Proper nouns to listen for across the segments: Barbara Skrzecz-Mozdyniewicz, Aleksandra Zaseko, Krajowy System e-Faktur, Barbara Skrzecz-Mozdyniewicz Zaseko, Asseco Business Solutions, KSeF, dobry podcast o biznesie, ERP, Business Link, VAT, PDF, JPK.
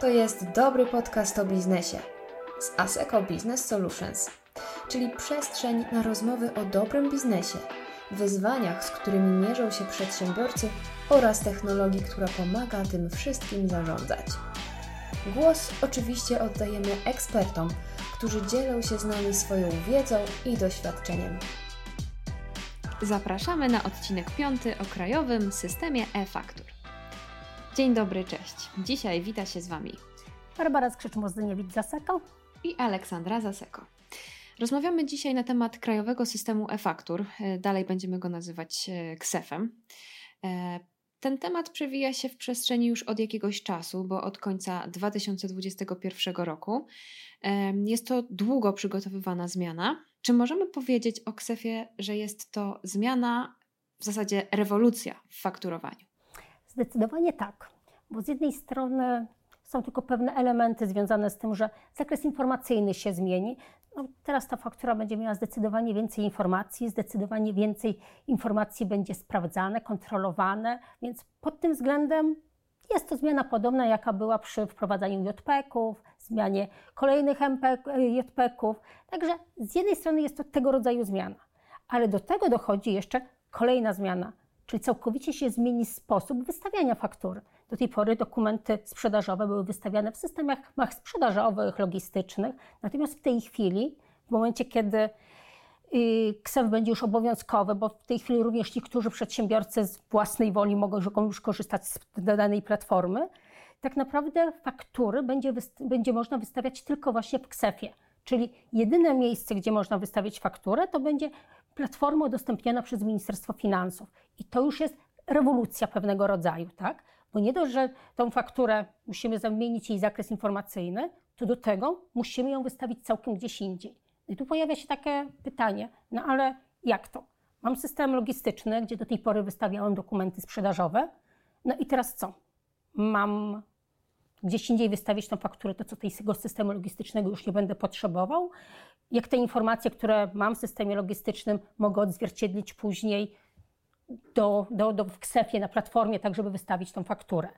To jest dobry podcast o biznesie z Asseco Business Solutions, czyli przestrzeń na rozmowy o dobrym biznesie, wyzwaniach, z którymi mierzą się przedsiębiorcy oraz technologii, która pomaga tym wszystkim zarządzać. Głos oczywiście oddajemy ekspertom, którzy dzielą się z nami swoją wiedzą i doświadczeniem. Zapraszamy na odcinek 5 o Krajowym Systemie e-Faktur. Dzień dobry, cześć. Dzisiaj wita się z Wami Barbara Skrzecz-Mozdyniewicz Zaseko i Aleksandra Zaseko. Rozmawiamy dzisiaj na temat Krajowego Systemu e-Faktur. Dalej będziemy go nazywać KSeF-em. Ten temat przewija się w przestrzeni już od jakiegoś czasu, bo od końca 2021 roku. Jest to długo przygotowywana zmiana. Czy możemy powiedzieć o KSeF-ie, że jest to zmiana, w zasadzie rewolucja w fakturowaniu? Zdecydowanie tak, bo z jednej strony są tylko pewne elementy związane z tym, że zakres informacyjny się zmieni. Teraz ta faktura będzie miała zdecydowanie więcej informacji, będzie sprawdzane, kontrolowane, więc pod tym względem jest to zmiana podobna, jaka była przy wprowadzaniu JPK-ów, zmianie kolejnych JPK-ów. Także z jednej strony jest to tego rodzaju zmiana, ale do tego dochodzi jeszcze kolejna zmiana, czyli całkowicie się zmieni sposób wystawiania faktur. Do tej pory dokumenty sprzedażowe były wystawiane w systemach sprzedażowych, logistycznych, natomiast w tej chwili, w momencie kiedy KSeF będzie już obowiązkowy, bo w tej chwili również niektórzy przedsiębiorcy z własnej woli mogą już korzystać z danej platformy, tak naprawdę faktury będzie można wystawiać tylko właśnie w KSeF-ie. Czyli jedyne miejsce, gdzie można wystawić fakturę, to będzie platforma udostępniona przez Ministerstwo Finansów. I to już jest rewolucja pewnego rodzaju, tak? Bo nie dość, że tą fakturę musimy zamienić jej zakres informacyjny, to do tego musimy ją wystawić całkiem gdzieś indziej. I tu pojawia się takie pytanie, no ale jak to? Mam system logistyczny, gdzie do tej pory wystawiałem dokumenty sprzedażowe, no i teraz co? Mam gdzieś indziej wystawić tą fakturę, to co tego systemu logistycznego już nie będę potrzebował? Jak te informacje, które mam w systemie logistycznym, mogę odzwierciedlić później w KSeF-ie, na platformie, tak żeby wystawić tą fakturę.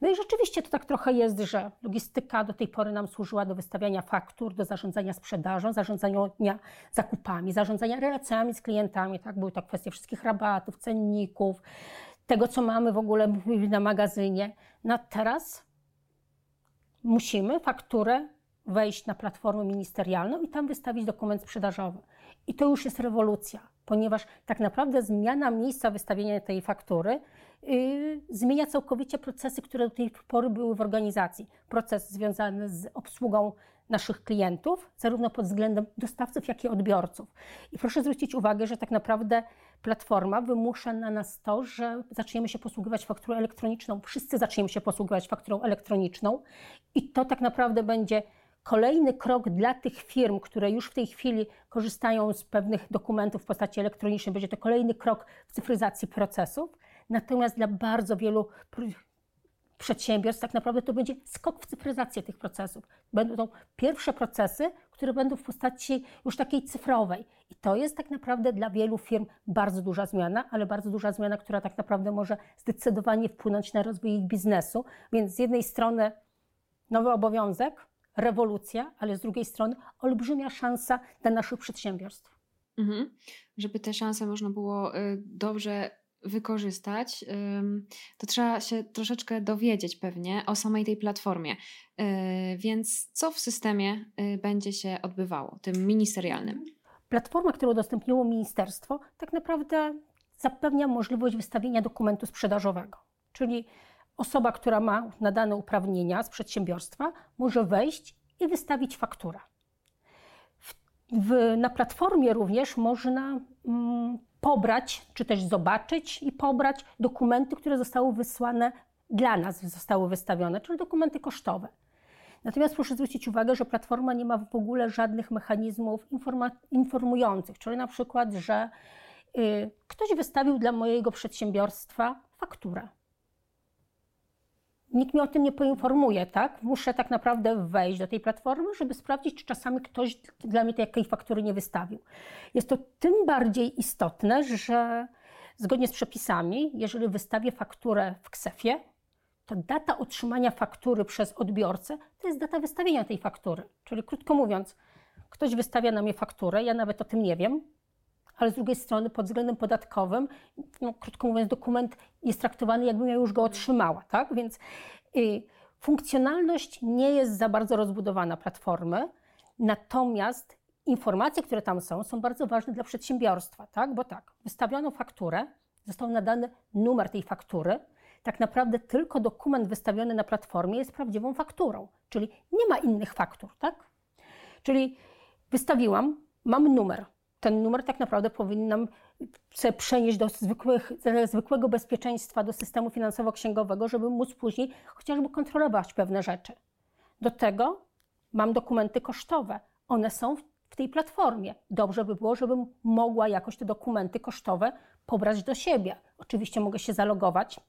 No i rzeczywiście to tak trochę jest, że logistyka do tej pory nam służyła do wystawiania faktur, do zarządzania sprzedażą, zarządzania zakupami, zarządzania relacjami z klientami, tak? Były to kwestie wszystkich rabatów, cenników, tego co mamy w ogóle na magazynie. No teraz musimy fakturę wejść na platformę ministerialną i tam wystawić dokument sprzedażowy. I to już jest rewolucja, ponieważ tak naprawdę zmiana miejsca wystawienia tej faktury zmienia całkowicie procesy, które do tej pory były w organizacji. Proces związany z obsługą naszych klientów, zarówno pod względem dostawców, jak i odbiorców. I proszę zwrócić uwagę, że tak naprawdę platforma wymusza na nas to, że zaczniemy się posługiwać fakturą elektroniczną. Wszyscy zaczniemy się posługiwać fakturą elektroniczną i to tak naprawdę będzie kolejny krok dla tych firm, które już w tej chwili korzystają z pewnych dokumentów w postaci elektronicznej. Będzie to kolejny krok w cyfryzacji procesów. Natomiast dla bardzo wielu przedsiębiorstw tak naprawdę to będzie skok w cyfryzację tych procesów. Będą to pierwsze procesy, które będą w postaci już takiej cyfrowej. I to jest tak naprawdę dla wielu firm bardzo duża zmiana, ale bardzo duża zmiana, która tak naprawdę może zdecydowanie wpłynąć na rozwój ich biznesu. Więc z jednej strony nowy obowiązek, rewolucja, ale z drugiej strony olbrzymia szansa dla naszych przedsiębiorstw. Żeby te szanse można było dobrze wykorzystać, to trzeba się troszeczkę dowiedzieć pewnie o samej tej platformie. Więc co w systemie będzie się odbywało, tym ministerialnym? Platforma, którą udostępniło ministerstwo, tak naprawdę zapewnia możliwość wystawienia dokumentu sprzedażowego. Czyli osoba, która ma nadane uprawnienia z przedsiębiorstwa, może wejść i wystawić fakturę. Na platformie również można pobrać, czy też zobaczyć i pobrać dokumenty, które zostały wysłane dla nas, zostały wystawione, czyli dokumenty kosztowe. Natomiast proszę zwrócić uwagę, że platforma nie ma w ogóle żadnych mechanizmów informujących, czyli na przykład, że ktoś wystawił dla mojego przedsiębiorstwa fakturę. Nikt mnie o tym nie poinformuje, tak? Muszę tak naprawdę wejść do tej platformy, żeby sprawdzić, czy czasami ktoś dla mnie takiej faktury nie wystawił. Jest to tym bardziej istotne, że zgodnie z przepisami, jeżeli wystawię fakturę w KSeF-ie, ta data otrzymania faktury przez odbiorcę to jest data wystawienia tej faktury. Czyli krótko mówiąc, ktoś wystawia na mnie fakturę, ja nawet o tym nie wiem, ale z drugiej strony pod względem podatkowym, no, krótko mówiąc, dokument jest traktowany, jakbym ja już go otrzymała, tak? Więc funkcjonalność nie jest za bardzo rozbudowana platformy, natomiast informacje, które tam są bardzo ważne dla przedsiębiorstwa, tak? Bo tak, wystawiono fakturę, został nadany numer tej faktury, tak naprawdę tylko dokument wystawiony na platformie jest prawdziwą fakturą, czyli nie ma innych faktur, tak? Czyli wystawiłam, mam numer. Ten numer tak naprawdę powinnam sobie przenieść do zwykłego bezpieczeństwa, do systemu finansowo-księgowego, żeby móc później chociażby kontrolować pewne rzeczy. Do tego mam dokumenty kosztowe. One są w tej platformie. Dobrze by było, żebym mogła jakoś te dokumenty kosztowe pobrać do siebie. Oczywiście mogę się zalogować,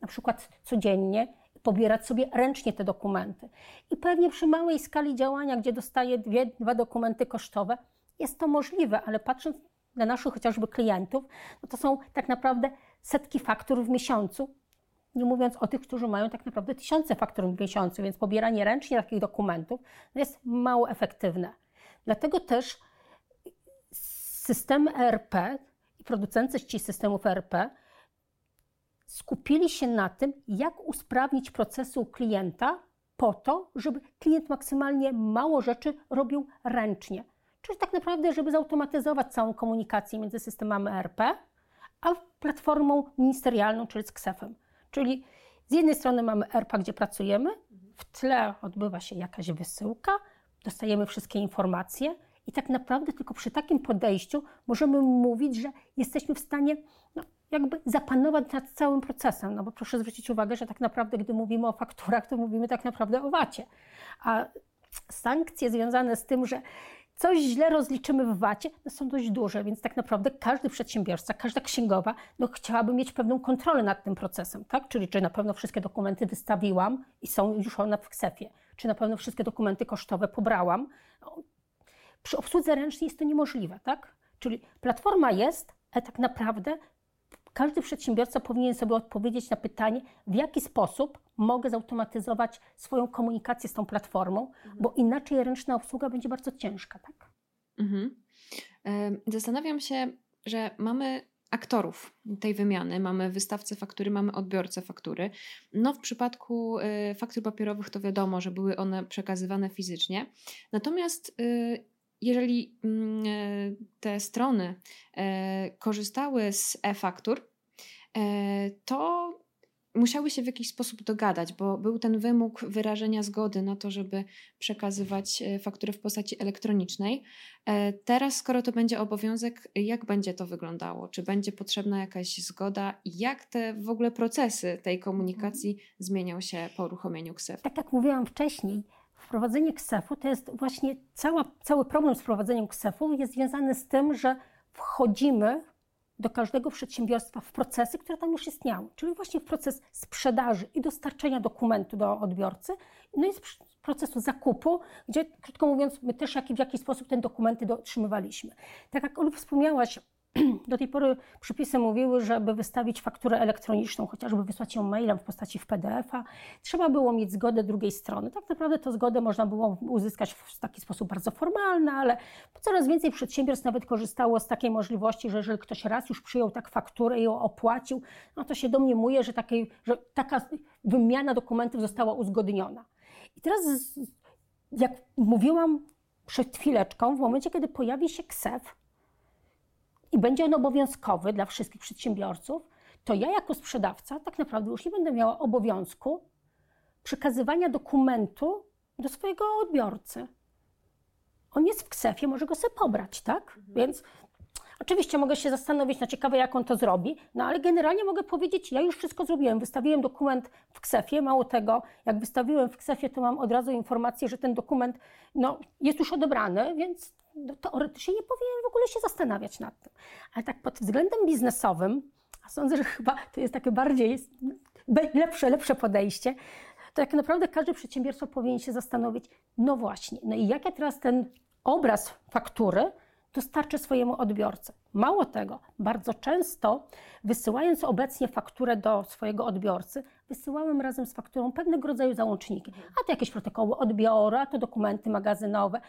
na przykład codziennie, pobierać sobie ręcznie te dokumenty. I pewnie przy małej skali działania, gdzie dostaję dwa dokumenty kosztowe, jest to możliwe, ale patrząc na naszych chociażby klientów, no to są tak naprawdę setki faktur w miesiącu, nie mówiąc o tych, którzy mają tak naprawdę tysiące faktur w miesiącu, więc pobieranie ręcznie takich dokumentów jest mało efektywne. Dlatego też systemy ERP i producenci systemów ERP skupili się na tym, jak usprawnić procesy u klienta po to, żeby klient maksymalnie mało rzeczy robił ręcznie. Czyli tak naprawdę, żeby zautomatyzować całą komunikację między systemami ERP a platformą ministerialną, czyli z KSeF-em. Czyli z jednej strony mamy ERP, gdzie pracujemy, w tle odbywa się jakaś wysyłka, dostajemy wszystkie informacje i tak naprawdę tylko przy takim podejściu możemy mówić, że jesteśmy w stanie jakby zapanować nad całym procesem, no bo proszę zwrócić uwagę, że tak naprawdę, gdy mówimy o fakturach, to mówimy tak naprawdę o VAT-ie. A sankcje związane z tym, że coś źle rozliczymy w VAT-ie, no są dość duże, więc tak naprawdę każdy przedsiębiorca, każda księgowa, no chciałaby mieć pewną kontrolę nad tym procesem, tak? Czyli czy na pewno wszystkie dokumenty wystawiłam i są już one w KSeF-ie, czy na pewno wszystkie dokumenty kosztowe pobrałam. No, przy obsłudze ręcznej jest to niemożliwe, tak? Czyli platforma jest, ale tak naprawdę każdy przedsiębiorca powinien sobie odpowiedzieć na pytanie, w jaki sposób mogę zautomatyzować swoją komunikację z tą platformą, bo inaczej ręczna obsługa będzie bardzo ciężka, tak? Mhm. Zastanawiam się, że mamy aktorów tej wymiany, mamy wystawcę faktury, mamy odbiorcę faktury. No w przypadku faktur papierowych to wiadomo, że były one przekazywane fizycznie, natomiast jeżeli te strony korzystały z e-faktur, to musiały się w jakiś sposób dogadać, bo był ten wymóg wyrażenia zgody na to, żeby przekazywać fakturę w postaci elektronicznej. Teraz, skoro to będzie obowiązek, jak będzie to wyglądało? Czy będzie potrzebna jakaś zgoda? Jak te w ogóle procesy tej komunikacji zmienią się po uruchomieniu KSeF? Tak jak mówiłam wcześniej, wprowadzenie KSeF-u to jest właśnie cały problem z wprowadzeniem KSeF-u jest związany z tym, że wchodzimy do każdego przedsiębiorstwa w procesy, które tam już istniały, czyli właśnie w proces sprzedaży i dostarczenia dokumentu do odbiorcy, no i procesu zakupu, gdzie krótko mówiąc my też w jakiś sposób te dokumenty dotrzymywaliśmy. Tak jak Olu wspomniałaś, do tej pory przepisy mówiły, żeby wystawić fakturę elektroniczną, chociażby wysłać ją mailem w postaci w PDF-a, trzeba było mieć zgodę drugiej strony. Tak naprawdę tę zgodę można było uzyskać w taki sposób bardzo formalny, ale coraz więcej przedsiębiorstw nawet korzystało z takiej możliwości, że jeżeli ktoś raz już przyjął tak fakturę i ją opłacił, no to się domniemuje, że taka wymiana dokumentów została uzgodniona. I teraz, jak mówiłam przed chwileczką, w momencie, kiedy pojawi się KSeF, i będzie on obowiązkowy dla wszystkich przedsiębiorców, to ja jako sprzedawca tak naprawdę już nie będę miała obowiązku przekazywania dokumentu do swojego odbiorcy. On jest w KSeF-ie, może go sobie pobrać, tak? Więc oczywiście mogę się zastanowić, ciekawe jak on to zrobi, no ale generalnie mogę powiedzieć, ja już wszystko zrobiłem, wystawiłem dokument w KSeF-ie, mało tego, jak wystawiłem w KSeF-ie, to mam od razu informację, że ten dokument jest już odebrany, więc teoretycznie nie powinien w ogóle się zastanawiać nad tym. Ale tak pod względem biznesowym, a sądzę, że chyba to jest takie bardziej lepsze podejście, to tak naprawdę każdy przedsiębiorca powinien się zastanowić, no właśnie, no i jak ja teraz ten obraz faktury dostarczy swojemu odbiorcy. Mało tego, bardzo często wysyłając obecnie fakturę do swojego odbiorcy, wysyłałem razem z fakturą pewnego rodzaju załączniki, a to jakieś protokoły odbioru, a to dokumenty magazynowe.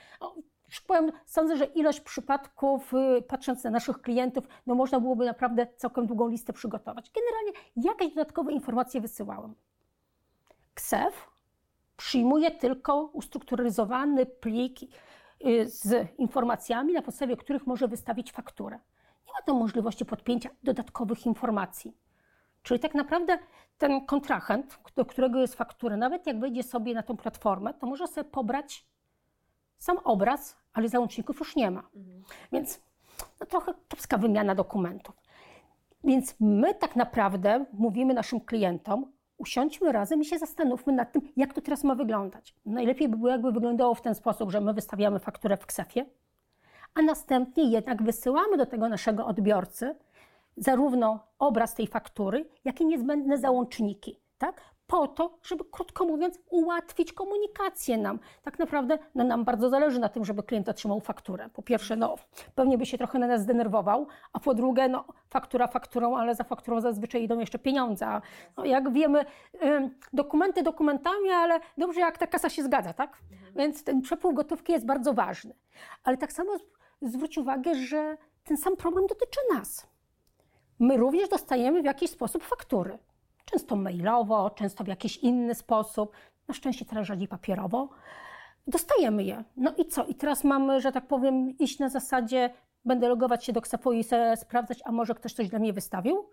Sądzę, że ilość przypadków, patrząc na naszych klientów, no można byłoby naprawdę całkiem długą listę przygotować. Generalnie jakieś dodatkowe informacje wysyłałem. KSeF przyjmuje tylko ustrukturyzowany plik z informacjami, na podstawie których może wystawić fakturę. Nie ma tam możliwości podpięcia dodatkowych informacji. Czyli tak naprawdę ten kontrahent, do którego jest faktura, nawet jak wejdzie sobie na tą platformę, to może sobie pobrać sam obraz, ale załączników już nie ma. Więc no, trochę kiepska wymiana dokumentów. Więc my tak naprawdę mówimy naszym klientom, usiądźmy razem i się zastanówmy nad tym, jak to teraz ma wyglądać. Najlepiej by było, jakby wyglądało w ten sposób, że my wystawiamy fakturę w KSeF-ie, a następnie jednak wysyłamy do tego naszego odbiorcy zarówno obraz tej faktury, jak i niezbędne załączniki, tak? Po to, żeby krótko mówiąc ułatwić komunikację nam. Tak naprawdę no, nam bardzo zależy na tym, żeby klient otrzymał fakturę. Po pierwsze, no, pewnie by się trochę na nas zdenerwował, a po drugie, no, faktura fakturą, ale za fakturą zazwyczaj idą jeszcze pieniądze. No, jak wiemy, dokumenty dokumentami, ale dobrze jak ta kasa się zgadza, tak? Więc ten przepływ gotówki jest bardzo ważny. Ale tak samo zwróć uwagę, że ten sam problem dotyczy nas. My również dostajemy w jakiś sposób faktury. Często mailowo, często w jakiś inny sposób, na szczęście teraz rzadziej papierowo. Dostajemy je. No i co? I teraz mamy, że tak powiem, iść na zasadzie, będę logować się do KSeF-u i sobie sprawdzać, a może ktoś coś dla mnie wystawił?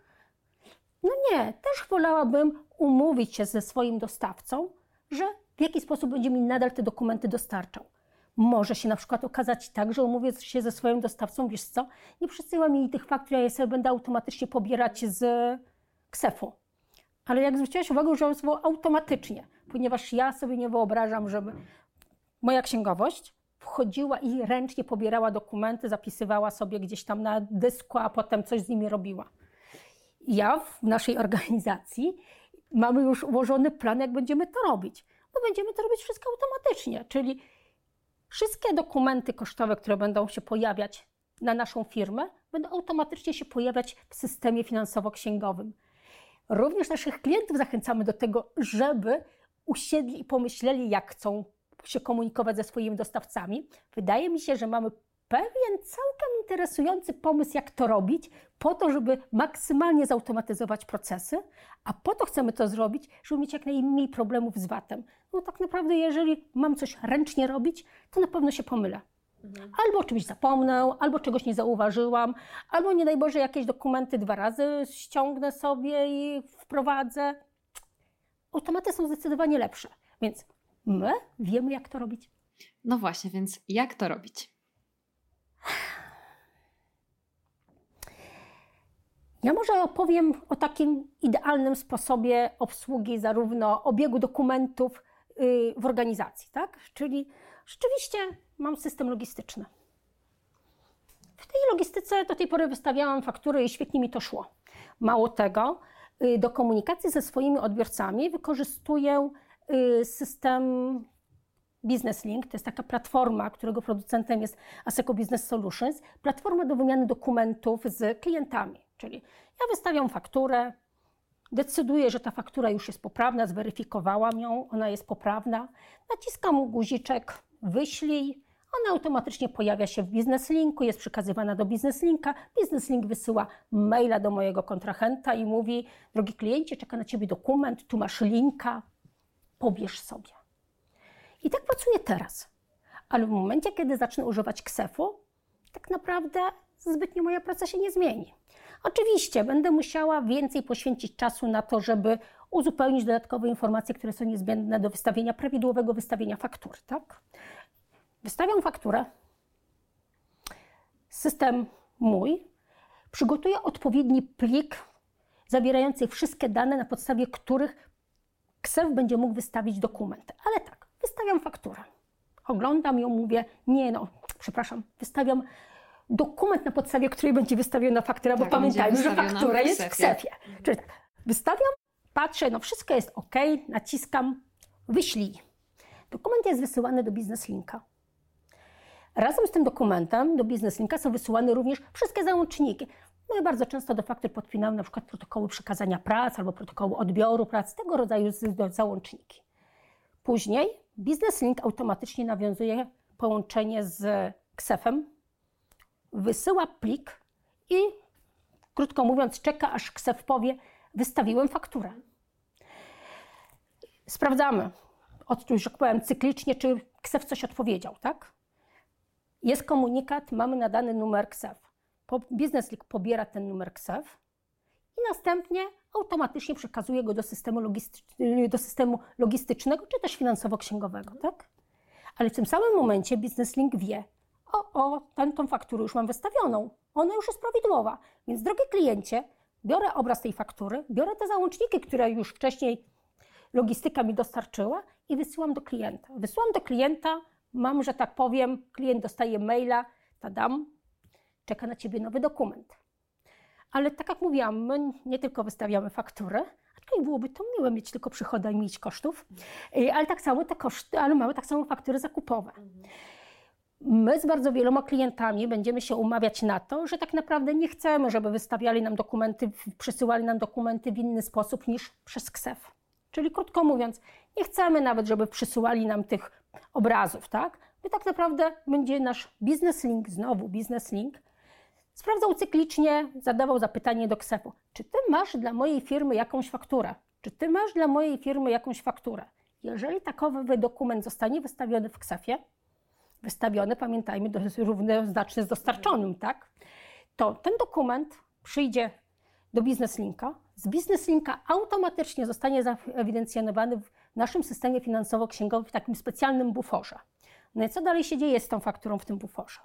No nie, też wolałabym umówić się ze swoim dostawcą, że w jaki sposób będzie mi nadal te dokumenty dostarczał. Może się na przykład okazać tak, że umówię się ze swoim dostawcą, wiesz co, nie przesyła mi tych faktur, ja je sobie będę automatycznie pobierać z KSeF-u. Ale jak zwróciłaś uwagę, że było automatycznie, ponieważ ja sobie nie wyobrażam, żeby moja księgowość wchodziła i ręcznie pobierała dokumenty, zapisywała sobie gdzieś tam na dysku, a potem coś z nimi robiła. Ja w naszej organizacji mamy już ułożony plan, jak będziemy to robić. Bo będziemy to robić wszystko automatycznie, czyli wszystkie dokumenty kosztowe, które będą się pojawiać na naszą firmę, będą automatycznie się pojawiać w systemie finansowo-księgowym. Również naszych klientów zachęcamy do tego, żeby usiedli i pomyśleli, jak chcą się komunikować ze swoimi dostawcami. Wydaje mi się, że mamy pewien całkiem interesujący pomysł, jak to robić, po to, żeby maksymalnie zautomatyzować procesy, a po to chcemy to zrobić, żeby mieć jak najmniej problemów z VAT-em. No tak naprawdę, jeżeli mam coś ręcznie robić, to na pewno się pomylę. Albo o czymś zapomnę, albo czegoś nie zauważyłam, albo nie daj Boże jakieś dokumenty 2 razy ściągnę sobie i wprowadzę. Automaty są zdecydowanie lepsze, więc my wiemy, jak to robić. No właśnie, więc jak to robić? Ja może opowiem o takim idealnym sposobie obsługi zarówno obiegu dokumentów w organizacji, tak? Czyli rzeczywiście mam system logistyczny. W tej logistyce do tej pory wystawiałam faktury i świetnie mi to szło. Mało tego, do komunikacji ze swoimi odbiorcami wykorzystuję system Business Link. To jest taka platforma, którego producentem jest Asseco Business Solutions. Platforma do wymiany dokumentów z klientami. Czyli ja wystawiam fakturę, decyduję, że ta faktura już jest poprawna, zweryfikowałam ją, ona jest poprawna. Naciskam guziczek wyślij, ona automatycznie pojawia się w Business Linku, jest przekazywana do Business Linka. Business Link wysyła maila do mojego kontrahenta i mówi: drogi kliencie, czeka na Ciebie dokument, tu masz linka, pobierz sobie. I tak pracuję teraz. Ale w momencie, kiedy zacznę używać KSeF-u, tak naprawdę zbytnio moja praca się nie zmieni. Oczywiście będę musiała więcej poświęcić czasu na to, żeby uzupełnić dodatkowe informacje, które są niezbędne do wystawienia, prawidłowego wystawienia faktury, tak? Wystawiam fakturę. System mój przygotuje odpowiedni plik zawierający wszystkie dane, na podstawie których KSeF będzie mógł wystawić dokumenty. Ale tak, wystawiam fakturę. Oglądam ją, mówię, wystawiam dokument, na podstawie której będzie wystawiona faktura, bo pamiętajmy, że faktura jest w KSeF-ie. Czyli tak, wystawiam, patrzę, no wszystko jest OK, naciskam, wyślij. Dokument jest wysyłany do Business Linka. Razem z tym dokumentem do Business Linka są wysyłane również wszystkie załączniki. No i bardzo często do faktur podpinamy na przykład protokoły przekazania prac albo protokoły odbioru prac, tego rodzaju załączniki. Później Business Link automatycznie nawiązuje połączenie z KSEF-em, wysyła plik i krótko mówiąc czeka, aż KSEF powie: wystawiłem fakturę. Sprawdzamy, już jak powiem, cyklicznie, czy KSEF coś odpowiedział, tak? Jest komunikat, mamy nadany numer KSEF. Business Link pobiera ten numer KSEF i następnie automatycznie przekazuje go do systemu logistycznego, czy też finansowo-księgowego, tak? Ale w tym samym momencie Business Link wie, tą fakturę już mam wystawioną, ona już jest prawidłowa, więc drogi kliencie, biorę obraz tej faktury, biorę te załączniki, które już wcześniej logistyka mi dostarczyła i wysyłam do klienta. Wysyłam do klienta, mam, że tak powiem, klient dostaje maila, tadam, czeka na Ciebie nowy dokument. Ale tak jak mówiłam, my nie tylko wystawiamy fakturę, aczkolwiek byłoby to miłe mieć tylko przychody i mieć kosztów, ale tak samo te koszty, ale mamy tak samo faktury zakupowe. My z bardzo wieloma klientami będziemy się umawiać na to, że tak naprawdę nie chcemy, żeby wystawiali nam dokumenty, przesyłali nam dokumenty w inny sposób niż przez KSEF. Czyli krótko mówiąc, nie chcemy nawet, żeby przysyłali nam tych obrazów, tak? My tak naprawdę będzie nasz Business Link, znowu Business Link, sprawdzał cyklicznie, zadawał zapytanie do KSEF-u. Czy Ty masz dla mojej firmy jakąś fakturę? Czy Ty masz dla mojej firmy jakąś fakturę? Jeżeli takowy dokument zostanie wystawiony w KSEF-ie, wystawiony, pamiętajmy, równoznacznie z dostarczonym, tak? To ten dokument przyjdzie do Business Linka. Z Business Linka automatycznie zostanie zaewidencjonowany w naszym systemie finansowo-księgowym w takim specjalnym buforze. No i co dalej się dzieje z tą fakturą w tym buforze?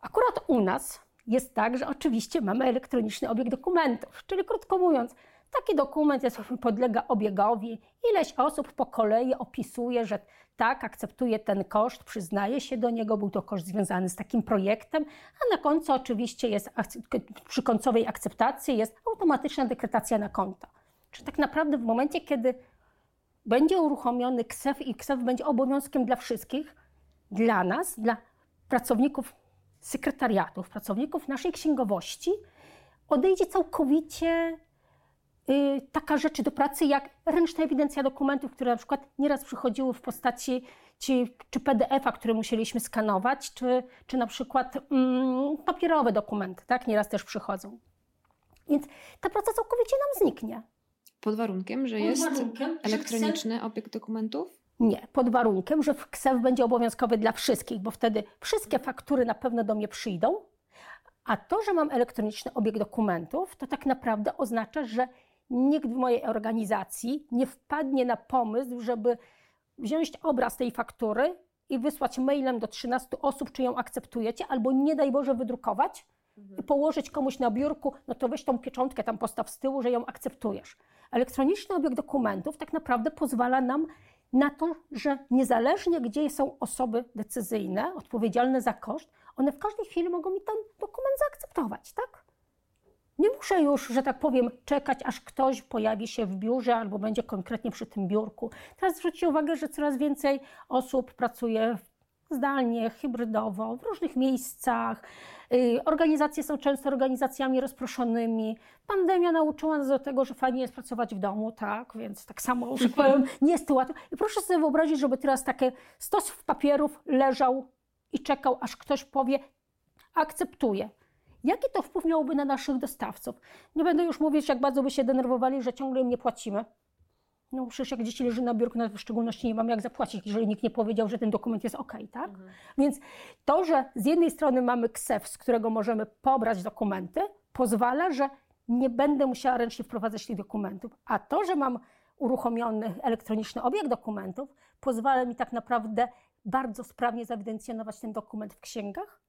Akurat u nas jest tak, że oczywiście mamy elektroniczny obieg dokumentów, czyli krótko mówiąc, taki dokument podlega obiegowi, ileś osób po kolei opisuje, że tak, akceptuje ten koszt, przyznaje się do niego, był to koszt związany z takim projektem, a na końcu oczywiście jest, przy końcowej akceptacji jest automatyczna dekretacja na konto. Czyli tak naprawdę w momencie, kiedy będzie uruchomiony KSEF i KSEF będzie obowiązkiem dla wszystkich, dla nas, dla pracowników sekretariatów, pracowników naszej księgowości, odejdzie całkowicie taka rzecz do pracy jak ręczna ewidencja dokumentów, które na przykład nieraz przychodziły w postaci czy PDF-a, który musieliśmy skanować, czy na przykład papierowe dokumenty, tak, nieraz też przychodzą. Więc ta praca całkowicie nam zniknie. Pod warunkiem, że jest elektroniczny obieg dokumentów? Nie, pod warunkiem, że KSEF będzie obowiązkowy dla wszystkich, bo wtedy wszystkie faktury na pewno do mnie przyjdą, a to, że mam elektroniczny obieg dokumentów, to tak naprawdę oznacza, że nikt w mojej organizacji nie wpadnie na pomysł, żeby wziąć obraz tej faktury i wysłać mailem do 13 osób, czy ją akceptujecie, albo nie daj Boże wydrukować i położyć komuś na biurku, no to weź tą pieczątkę tam postaw z tyłu, że ją akceptujesz. Elektroniczny obieg dokumentów tak naprawdę pozwala nam na to, że niezależnie gdzie są osoby decyzyjne, odpowiedzialne za koszt, one w każdej chwili mogą mi ten dokument zaakceptować, tak? Nie muszę już, że tak powiem, czekać, aż ktoś pojawi się w biurze albo będzie konkretnie przy tym biurku. Teraz zwróćcie uwagę, że coraz więcej osób pracuje zdalnie, hybrydowo, w różnych miejscach. Organizacje są często organizacjami rozproszonymi. Pandemia nauczyła nas do tego, że fajnie jest pracować w domu, tak? Więc tak samo, że powiem, nie jest to łatwe. I proszę sobie wyobrazić, żeby teraz taki stos papierów leżał i czekał, aż ktoś powie, akceptuję. Jaki to wpływ miałoby na naszych dostawców? Nie będę już mówić, jak bardzo by się denerwowali, że ciągle im nie płacimy. No przecież jak dzieci leży na biurku, no w szczególności nie mam jak zapłacić, jeżeli nikt nie powiedział, że ten dokument jest OK, tak? Mhm. Więc to, że z jednej strony mamy KSEF, z którego możemy pobrać dokumenty, pozwala, że nie będę musiała ręcznie wprowadzać tych dokumentów. A to, że mam uruchomiony elektroniczny obieg dokumentów, pozwala mi tak naprawdę bardzo sprawnie zaewidencjonować ten dokument w księgach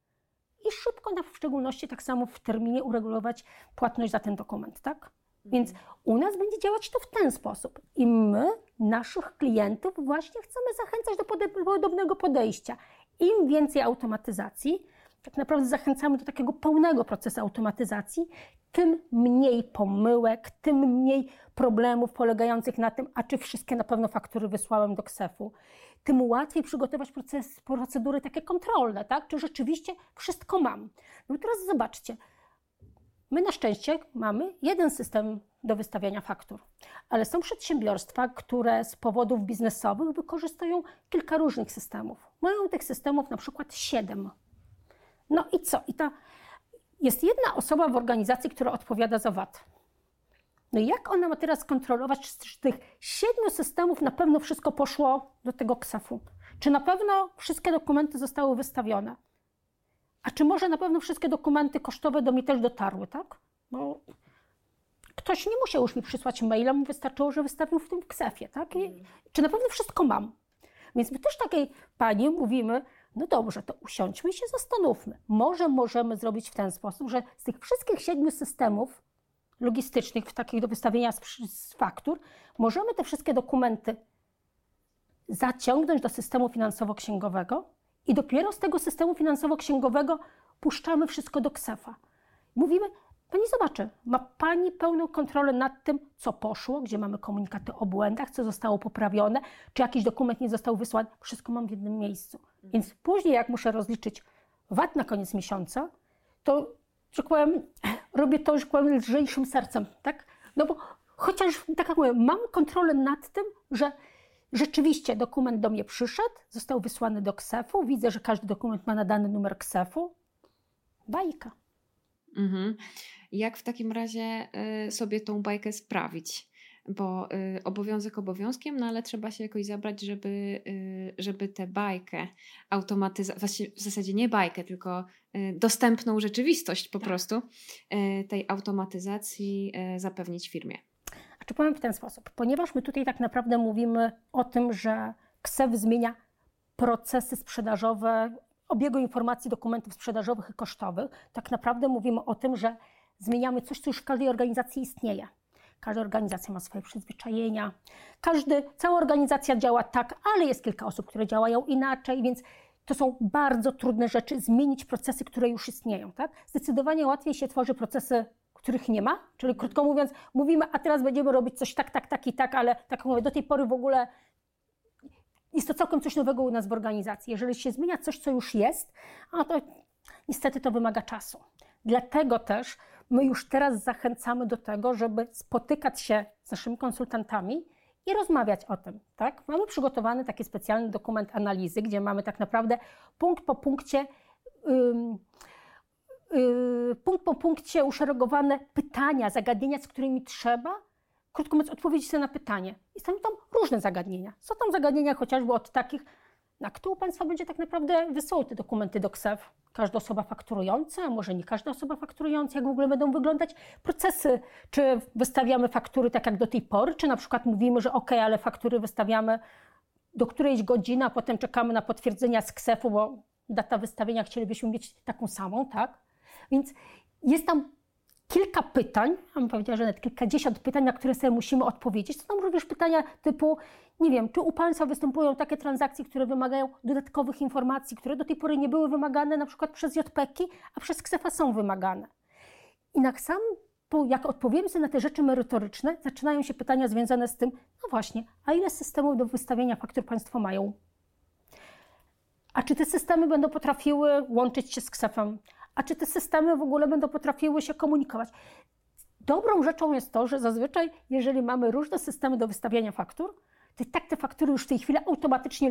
i szybko, w szczególności tak samo w terminie, uregulować płatność za ten dokument, tak? Więc u nas będzie działać to w ten sposób i my naszych klientów właśnie chcemy zachęcać do podobnego podejścia. Im więcej automatyzacji, tak naprawdę zachęcamy do takiego pełnego procesu automatyzacji, tym mniej pomyłek, tym mniej problemów polegających na tym, a czy wszystkie na pewno faktury wysłałem do KSEF-u, tym łatwiej przygotować procedury takie kontrolne, tak? Czy rzeczywiście wszystko mam. No i teraz zobaczcie, my na szczęście mamy jeden system do wystawiania faktur, ale są przedsiębiorstwa, które z powodów biznesowych wykorzystują kilka różnych systemów. Mają tych systemów na przykład 7. No i co? I ta jest jedna osoba w organizacji, która odpowiada za VAT. No i jak ona ma teraz kontrolować, czy tych 7 systemów na pewno wszystko poszło do tego KSeF-u? Czy na pewno wszystkie dokumenty zostały wystawione? A czy może na pewno wszystkie dokumenty kosztowe do mnie też dotarły, tak? Bo ktoś nie musiał już mi przysłać maila, mu wystarczyło, że wystawił w tym KSeF-ie, tak? I czy na pewno wszystko mam? Więc my też takiej pani mówimy, no dobrze, to usiądźmy i się zastanówmy. Może możemy zrobić w ten sposób, że z tych wszystkich 7 systemów logistycznych, takich do wystawienia z faktur, możemy te wszystkie dokumenty zaciągnąć do systemu finansowo-księgowego i dopiero z tego systemu finansowo-księgowego puszczamy wszystko do KSeF-a. Mówimy, pani zobaczy, ma pani pełną kontrolę nad tym, co poszło, gdzie mamy komunikaty o błędach, co zostało poprawione, czy jakiś dokument nie został wysłany. Wszystko mam w jednym miejscu. Więc później, jak muszę rozliczyć VAT na koniec miesiąca, to, że powiem, robię to już lżejszym sercem, tak? No bo chociaż, tak jak mówię, mam kontrolę nad tym, że rzeczywiście dokument do mnie przyszedł, został wysłany do KSeF-u, widzę, że każdy dokument ma nadany numer KSeF-u. Bajka. Mhm. Jak w takim razie sobie tą bajkę sprawić? Bo obowiązek obowiązkiem, no ale trzeba się jakoś zabrać, żeby tę bajkę w zasadzie nie bajkę, tylko dostępną rzeczywistość po prostu tej automatyzacji zapewnić firmie. A czy powiem w ten sposób, ponieważ my tutaj tak naprawdę mówimy o tym, że KSeF zmienia procesy sprzedażowe, obiegu informacji, dokumentów sprzedażowych i kosztowych, tak naprawdę mówimy o tym, że zmieniamy coś, co już w każdej organizacji istnieje. Każda organizacja ma swoje przyzwyczajenia, cała organizacja działa tak, ale jest kilka osób, które działają inaczej, więc to są bardzo trudne rzeczy, zmienić procesy, które już istnieją. Tak? Zdecydowanie łatwiej się tworzy procesy, których nie ma, czyli krótko mówiąc, mówimy, a teraz będziemy robić coś tak, tak, tak i tak, ale tak jak mówię, do tej pory w ogóle jest to całkiem coś nowego u nas w organizacji. Jeżeli się zmienia coś, co już jest, a to niestety to wymaga czasu. Dlatego też my już teraz zachęcamy do tego, żeby spotykać się z naszymi konsultantami i rozmawiać o tym, tak? Mamy przygotowany taki specjalny dokument analizy, gdzie mamy tak naprawdę punkt po punkcie, uszeregowane pytania, zagadnienia, z którymi trzeba, krótko mówiąc, odpowiedzieć sobie na pytanie. I są tam różne zagadnienia. Są tam zagadnienia chociażby od takich, na kto u Państwa będzie tak naprawdę wysyłał te dokumenty do KSeF? Każda osoba fakturująca, a może nie każda osoba fakturująca, jak w ogóle będą wyglądać procesy. Czy wystawiamy faktury tak jak do tej pory, czy na przykład mówimy, że okej, ale faktury wystawiamy do którejś godziny, a potem czekamy na potwierdzenia z KSeF-u, bo data wystawienia chcielibyśmy mieć taką samą, tak? Więc jest tam kilka pytań, ja bym powiedziała, że nawet kilkadziesiąt pytań, na które sobie musimy odpowiedzieć. To są również pytania typu, nie wiem, czy u Państwa występują takie transakcje, które wymagają dodatkowych informacji, które do tej pory nie były wymagane na przykład przez JPK, a przez KSeF-a są wymagane. I jak odpowiemy sobie na te rzeczy merytoryczne, zaczynają się pytania związane z tym, no właśnie, a ile systemów do wystawienia faktur Państwo mają? A czy te systemy będą potrafiły łączyć się z KSeF-em? A czy te systemy w ogóle będą potrafiły się komunikować? Dobrą rzeczą jest to, że zazwyczaj, jeżeli mamy różne systemy do wystawiania faktur, to i tak te faktury już w tej chwili automatycznie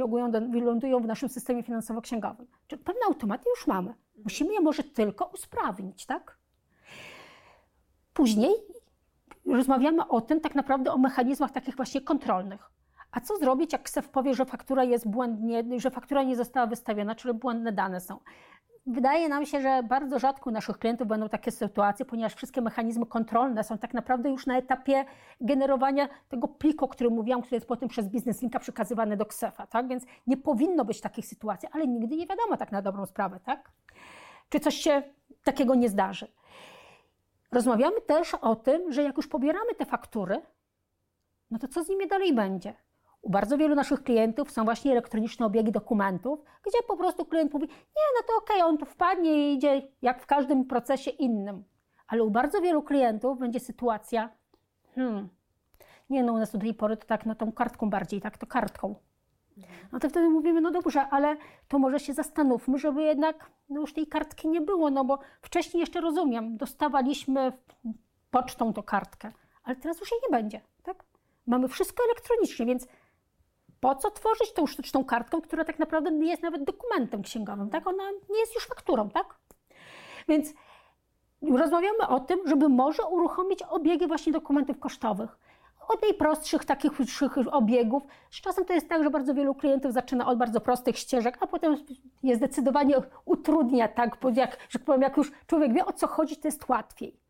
lądują w naszym systemie finansowo-księgowym. Czyli pewne automaty już mamy. Musimy je może tylko usprawnić, tak? Później rozmawiamy o tym, tak naprawdę o mechanizmach takich właśnie kontrolnych. A co zrobić, jak KSeF powie, że faktura jest błędnie, że faktura nie została wystawiona, czyli błędne dane są? Wydaje nam się, że bardzo rzadko u naszych klientów będą takie sytuacje, ponieważ wszystkie mechanizmy kontrolne są tak naprawdę już na etapie generowania tego pliku, o którym mówiłam, który jest potem przez Business Linka przekazywany do KSeF-a, tak? Więc nie powinno być takich sytuacji, ale nigdy nie wiadomo tak na dobrą sprawę, tak? Czy coś się takiego nie zdarzy. Rozmawiamy też o tym, że jak już pobieramy te faktury, no to co z nimi dalej będzie? U bardzo wielu naszych klientów są właśnie elektroniczne obiegi dokumentów, gdzie po prostu klient mówi, nie, no to okej, on tu wpadnie i idzie jak w każdym procesie innym. Ale u bardzo wielu klientów będzie sytuacja, u nas do tej pory to tak, no tą kartką bardziej, tak, to kartką. No to wtedy mówimy, no dobrze, ale to może się zastanówmy, żeby jednak no już tej kartki nie było, no bo wcześniej jeszcze rozumiem, dostawaliśmy pocztą tą kartkę, ale teraz już jej nie będzie, tak? Mamy wszystko elektronicznie, więc po co tworzyć tą sztuczną kartkę, która tak naprawdę nie jest nawet dokumentem księgowym, tak? Ona nie jest już fakturą, tak? Więc rozmawiamy o tym, żeby może uruchomić obiegi właśnie dokumentów kosztowych. Od najprostszych, takich obiegów. Z czasem to jest tak, że bardzo wielu klientów zaczyna od bardzo prostych ścieżek, a potem je zdecydowanie utrudnia, tak, jak już człowiek wie, o co chodzi, to jest łatwiej.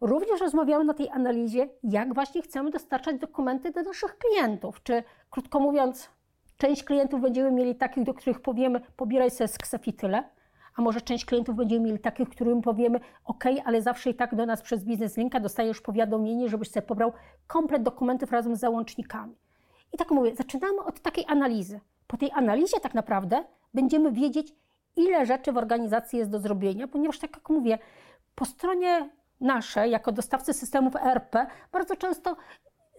Również rozmawiamy na tej analizie, jak właśnie chcemy dostarczać dokumenty do naszych klientów. Czy, krótko mówiąc, część klientów będziemy mieli takich, do których powiemy, pobieraj sobie z ksef i tyle, a może część klientów będziemy mieli takich, którym powiemy, ok, ale zawsze i tak do nas przez Business Linka dostajesz powiadomienie, żebyś sobie pobrał komplet dokumentów razem z załącznikami. I tak mówię, zaczynamy od takiej analizy. Po tej analizie tak naprawdę będziemy wiedzieć, ile rzeczy w organizacji jest do zrobienia, ponieważ tak jak mówię, po stronie naszej, jako dostawcy systemów ERP, bardzo często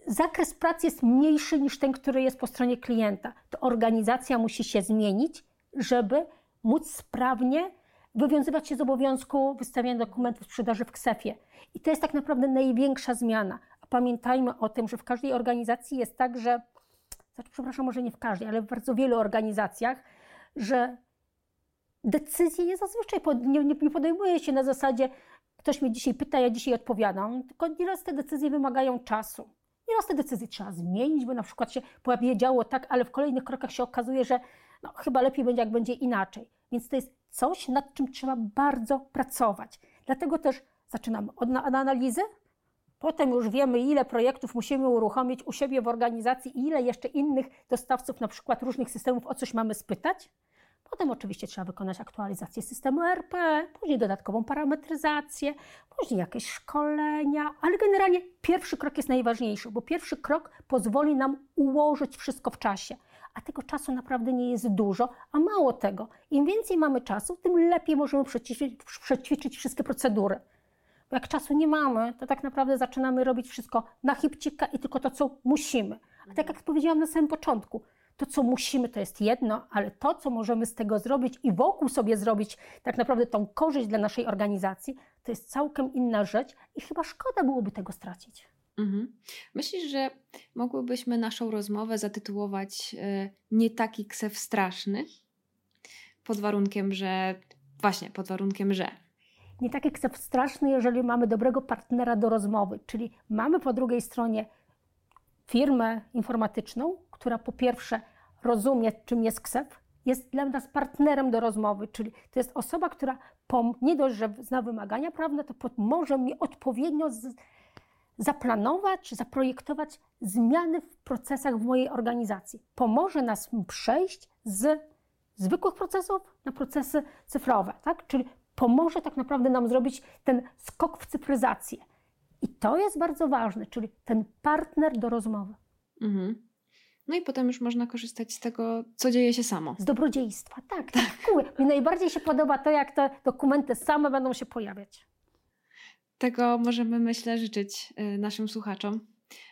zakres pracy jest mniejszy niż ten, który jest po stronie klienta. To organizacja musi się zmienić, żeby móc sprawnie wywiązywać się z obowiązku wystawiania dokumentów sprzedaży w ksefie. I to jest tak naprawdę największa zmiana. A pamiętajmy o tym, że w każdej organizacji jest tak, że, przepraszam, może nie w każdej, ale w bardzo wielu organizacjach, że decyzje nie zazwyczaj nie podejmuje się na zasadzie, ktoś mnie dzisiaj pyta, ja dzisiaj odpowiadam, tylko nieraz te decyzje wymagają czasu. Nieraz te decyzje trzeba zmienić, bo na przykład się powiedziało tak, ale w kolejnych krokach się okazuje, że no, chyba lepiej będzie, jak będzie inaczej. Więc to jest coś, nad czym trzeba bardzo pracować. Dlatego też zaczynamy od analizy, potem już wiemy, ile projektów musimy uruchomić u siebie w organizacji i ile jeszcze innych dostawców, na przykład różnych systemów, o coś mamy spytać. Potem oczywiście trzeba wykonać aktualizację systemu ERP, później dodatkową parametryzację, później jakieś szkolenia, ale generalnie pierwszy krok jest najważniejszy, bo pierwszy krok pozwoli nam ułożyć wszystko w czasie. A tego czasu naprawdę nie jest dużo, a mało tego. Im więcej mamy czasu, tym lepiej możemy przećwiczyć wszystkie procedury. Bo jak czasu nie mamy, to tak naprawdę zaczynamy robić wszystko na chybcika i tylko to, co musimy. A tak jak powiedziałam na samym początku, to, co musimy, to jest jedno, ale to, co możemy z tego zrobić i wokół sobie zrobić tak naprawdę tą korzyść dla naszej organizacji, to jest całkiem inna rzecz i chyba szkoda byłoby tego stracić. Myślisz, że mogłybyśmy naszą rozmowę zatytułować nie taki ksef straszny? Pod warunkiem, że... Właśnie, pod warunkiem, że... Nie taki ksef straszny, jeżeli mamy dobrego partnera do rozmowy, czyli mamy po drugiej stronie firmę informatyczną, która po pierwsze rozumie, czym jest ksef, jest dla nas partnerem do rozmowy, czyli to jest osoba, która nie dość, że zna wymagania prawne, to może mi odpowiednio zaplanować, zaprojektować zmiany w procesach w mojej organizacji. Pomoże nas przejść z zwykłych procesów na procesy cyfrowe, tak? Czyli pomoże tak naprawdę nam zrobić ten skok w cyfryzację. I to jest bardzo ważne, czyli ten partner do rozmowy. Mhm. No i potem już można korzystać z tego, co dzieje się samo. Z dobrodziejstwa, tak. Mi najbardziej się podoba to, jak te dokumenty same będą się pojawiać. Tego możemy, myślę, życzyć naszym słuchaczom,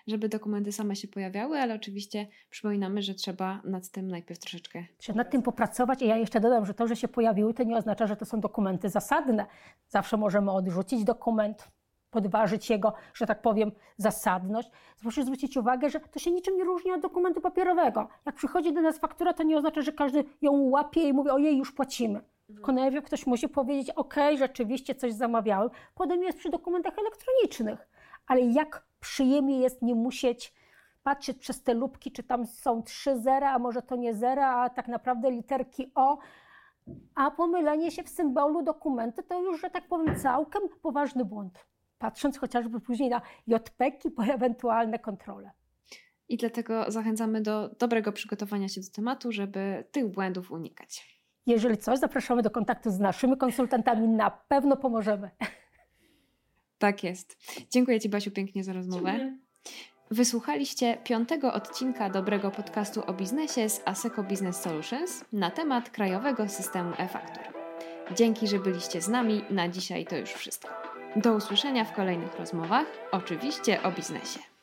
żeby dokumenty same się pojawiały, ale oczywiście przypominamy, że trzeba nad tym najpierw troszeczkę... Trzeba nad tym popracować i ja jeszcze dodam, że to, że się pojawiły, to nie oznacza, że to są dokumenty zasadne. Zawsze możemy odrzucić dokument, podważyć jego, że tak powiem, zasadność. Proszę zwrócić uwagę, że to się niczym nie różni od dokumentu papierowego. Jak przychodzi do nas faktura, to nie oznacza, że każdy ją łapie i mówi, ojej, już płacimy. Tylko najpierw ktoś musi powiedzieć, okej, rzeczywiście coś zamawiałem. Potem jest przy dokumentach elektronicznych. Ale jak przyjemnie jest nie musieć patrzeć przez te lupki, czy tam są 3 zera, a może to nie zera, a tak naprawdę literki O. A pomylenie się w symbolu dokumentu to już, że tak powiem, całkiem poważny błąd. Patrząc chociażby później na JPK-i po ewentualne kontrole. I dlatego zachęcamy do dobrego przygotowania się do tematu, żeby tych błędów unikać. Jeżeli coś, zapraszamy do kontaktu z naszymi konsultantami, na pewno pomożemy. Tak jest. Dziękuję Ci, Basiu, pięknie za rozmowę. Dziękuję. Wysłuchaliście 5. odcinka dobrego podcastu o biznesie z Asseco Business Solutions na temat Krajowego Systemu e-Faktur. Dzięki, że byliście z nami. Na dzisiaj to już wszystko. Do usłyszenia w kolejnych rozmowach, oczywiście o biznesie.